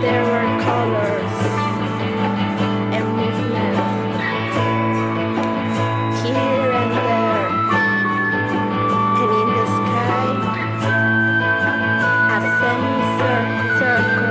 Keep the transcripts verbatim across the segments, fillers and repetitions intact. there were colors and movements here and there, and in the sky a semicircle.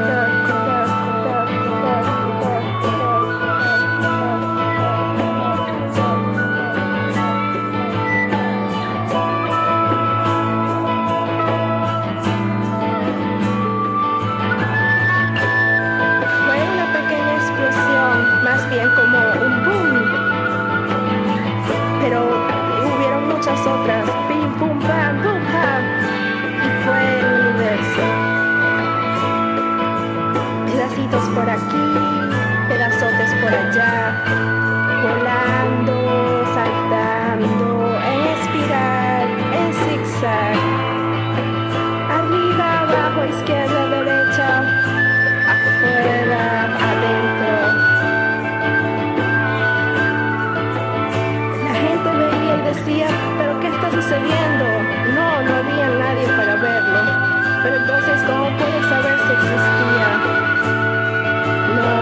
Más bien como un boom, pero hubieron muchas otras, pim, pum, pam, boom, pam, y fue el universo, pedacitos por aquí, pedazotes por allá, volando, saltando, en espiral, en zigzag, arriba, abajo, izquierda, derecha, afuera, adentro. Decía, pero ¿qué está sucediendo? No, no había nadie para verlo. Pero entonces, ¿cómo puedes saber si existía? No.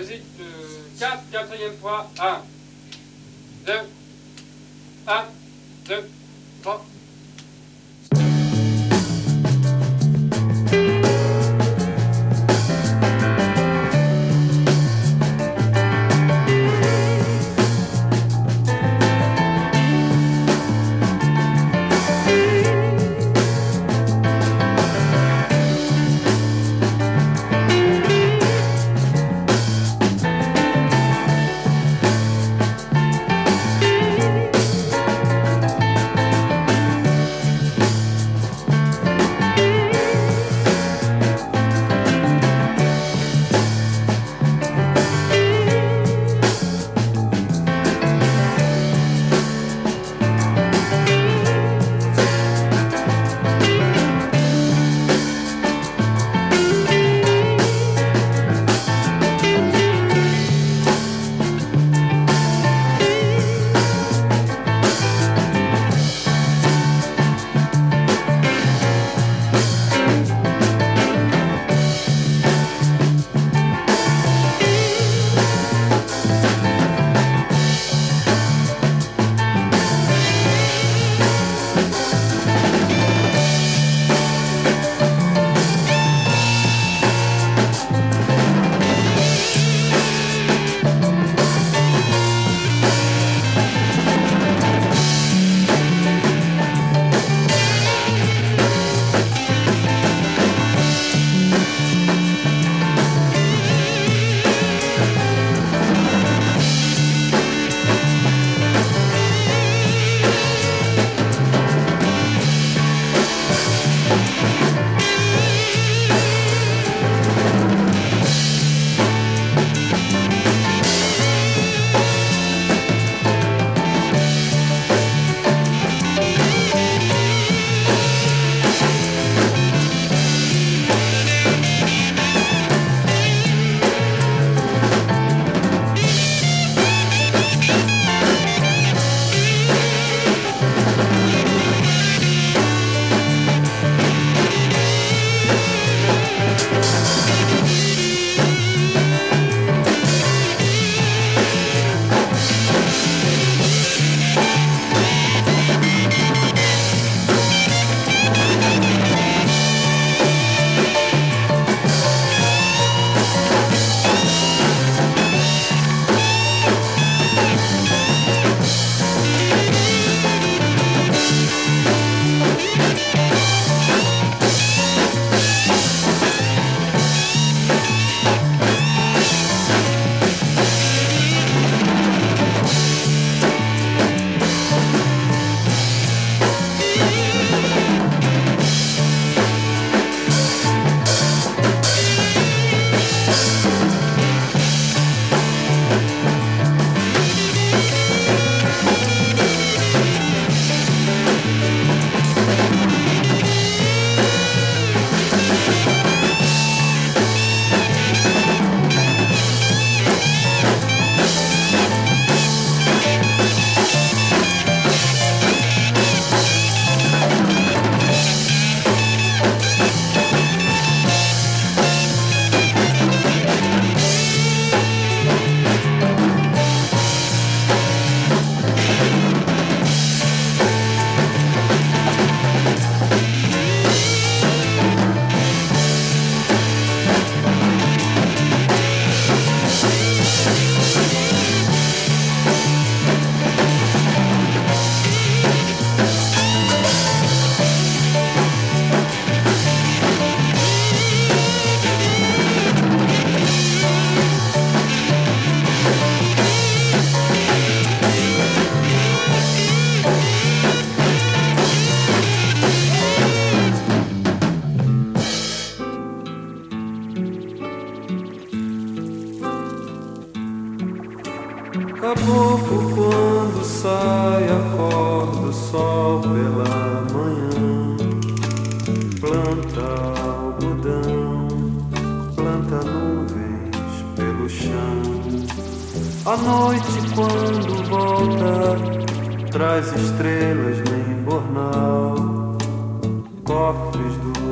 Vas-y, quatre, quatrième fois, un, deux, un, deux, trois.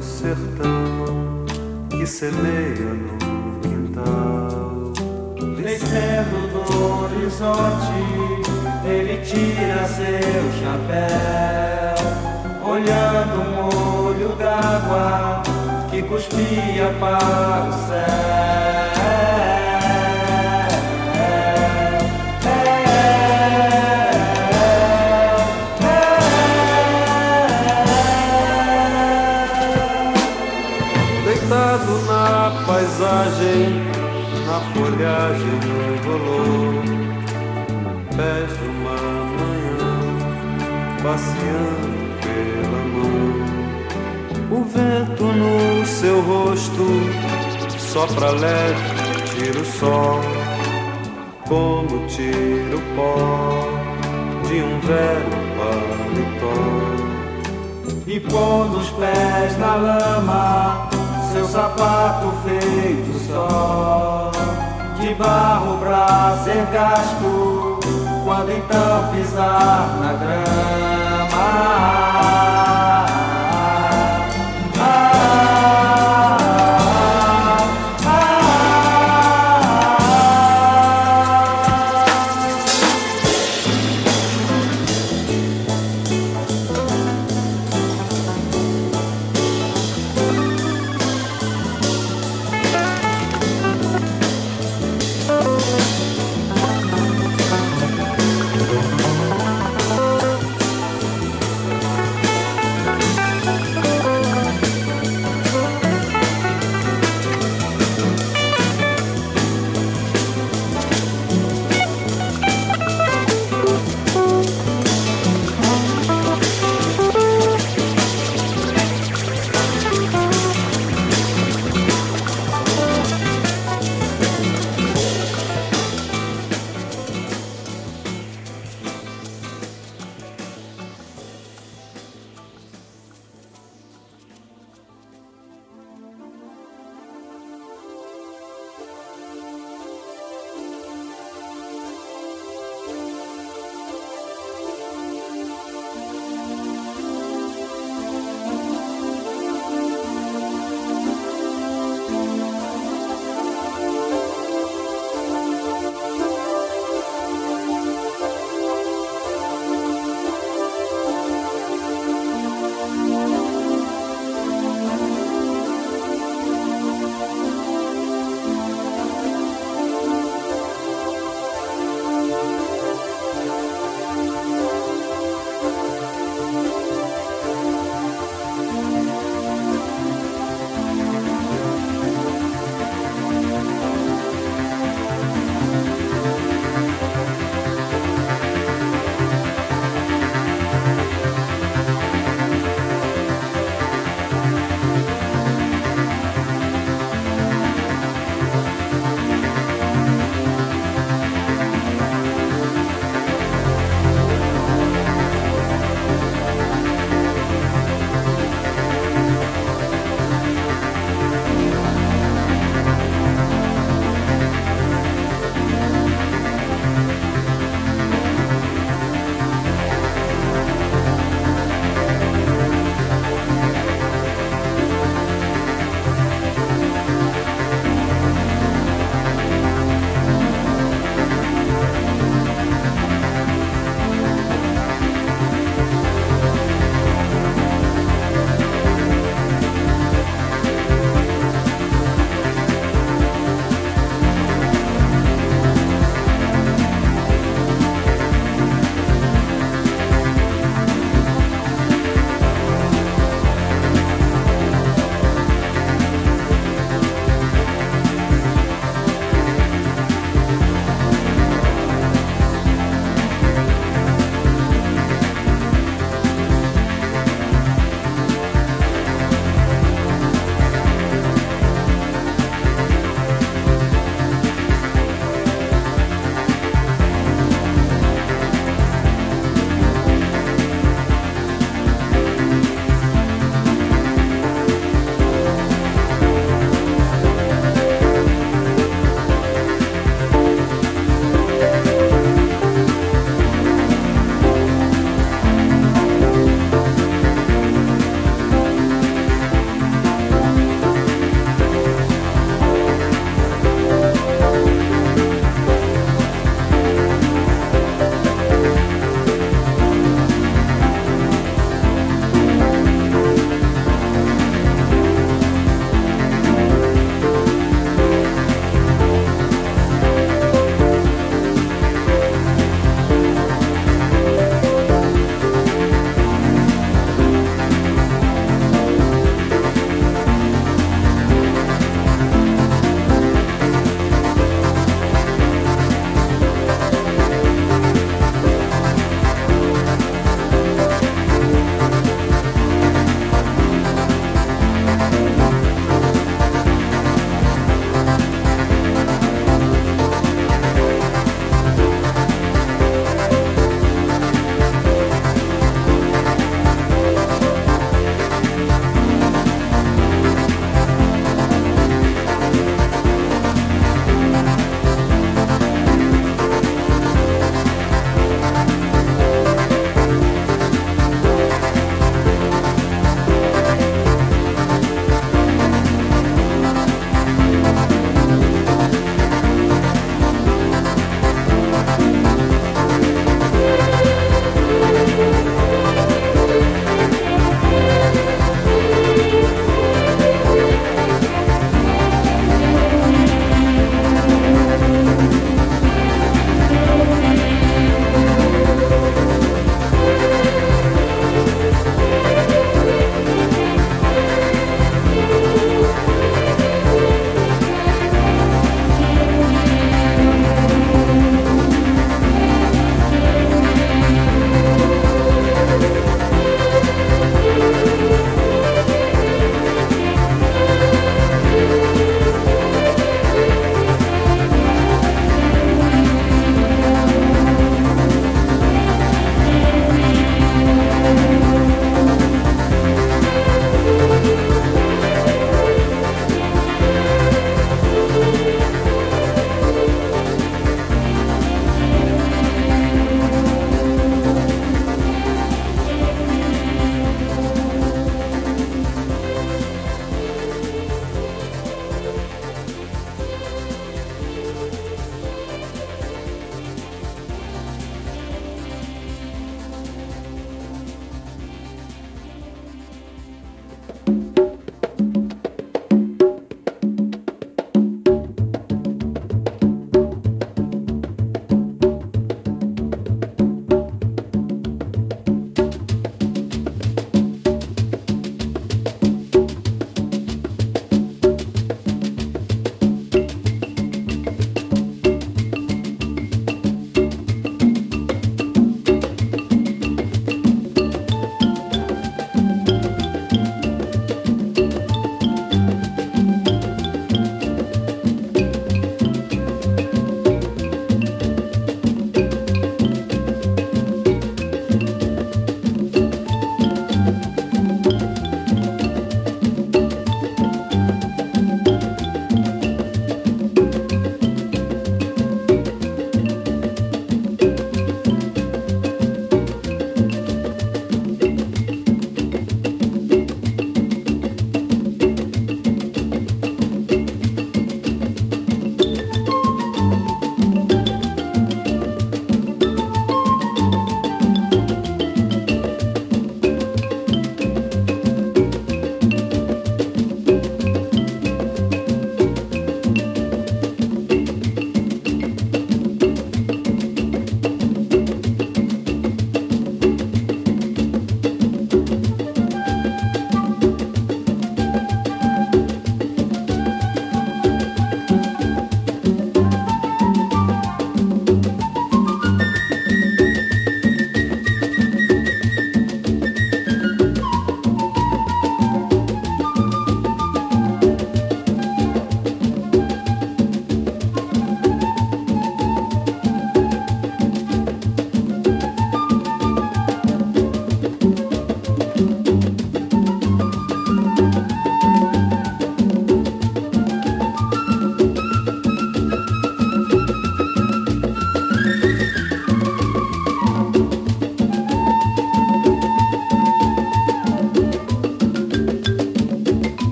Sertão que semeia no quintal. descendo do horizonte, ele tira seu chapéu, olhando um olho d'água que cuspia para o céu. Na paisagem, na folhagem do valor, pés de uma manhã, passeando pela mão. O vento no seu rosto, sopra leve, tira o sol, como tira o pó de um velho paletó. E pondo os pés na lama, seu sapato feito só de barro pra ser gasto, quando então pisar na grama.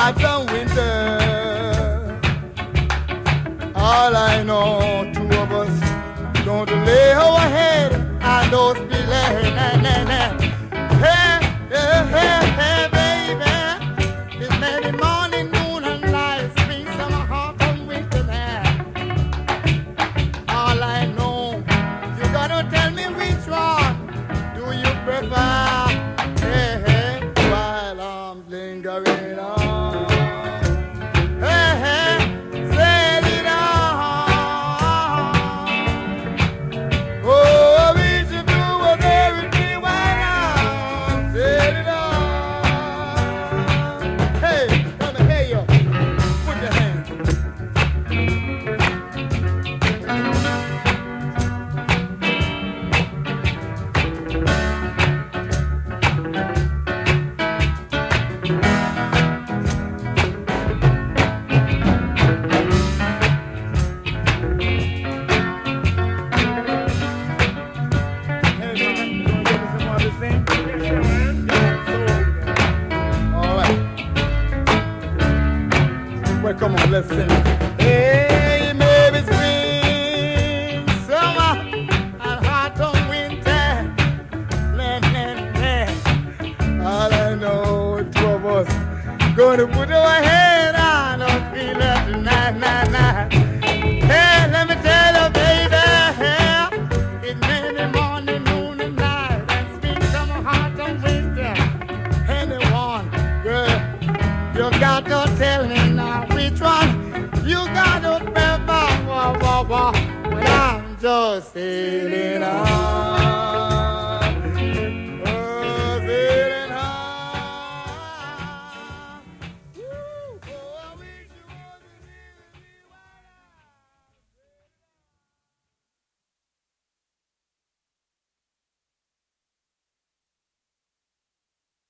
nights and winter. All I know, two of us going to lay our head and those be laying. Nah, nah, nah. Hey, hey, hey, hey, baby. It's maybe morning, noon, and night. Spring, summer, half and winter there. All I know, you gotta tell me which one do you prefer? Sailing on.